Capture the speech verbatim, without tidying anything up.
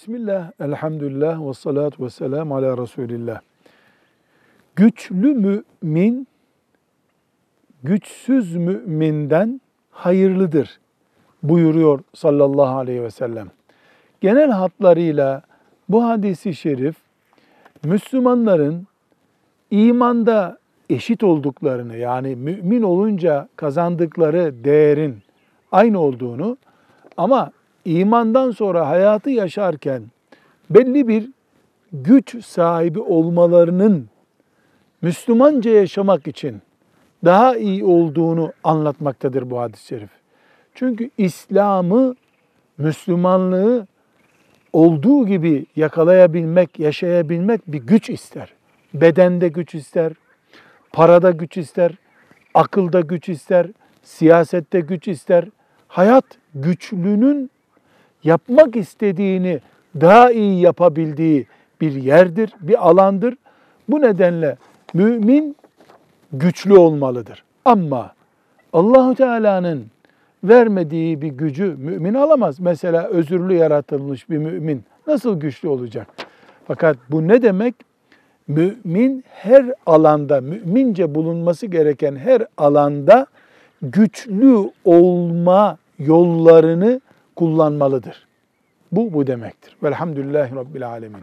Bismillah, elhamdülillah ve salatu ve selam ala Resulillah. Güçlü mümin, güçsüz müminden hayırlıdır buyuruyor sallallahu aleyhi ve sellem. Genel hatlarıyla bu hadisi şerif, Müslümanların imanda eşit olduklarını, yani mümin olunca kazandıkları değerin aynı olduğunu ama İmandan sonra hayatı yaşarken belli bir güç sahibi olmalarının Müslümanca yaşamak için daha iyi olduğunu anlatmaktadır bu hadis-i şerif. Çünkü İslam'ı, Müslümanlığı olduğu gibi yakalayabilmek, yaşayabilmek bir güç ister. Bedende güç ister, parada güç ister, akılda güç ister, siyasette güç ister. Hayat güçlünün yapmak istediğini daha iyi yapabildiği bir yerdir, bir alandır. Bu nedenle mümin güçlü olmalıdır. Ama Allah-u Teala'nın vermediği bir gücü mümin alamaz. Mesela özürlü yaratılmış bir mümin nasıl güçlü olacak? Fakat bu ne demek? Mümin her alanda, mümince bulunması gereken her alanda güçlü olma yollarını kullanmalıdır. Bu bu demektir. Velhamdülillahi Rabbil alemin.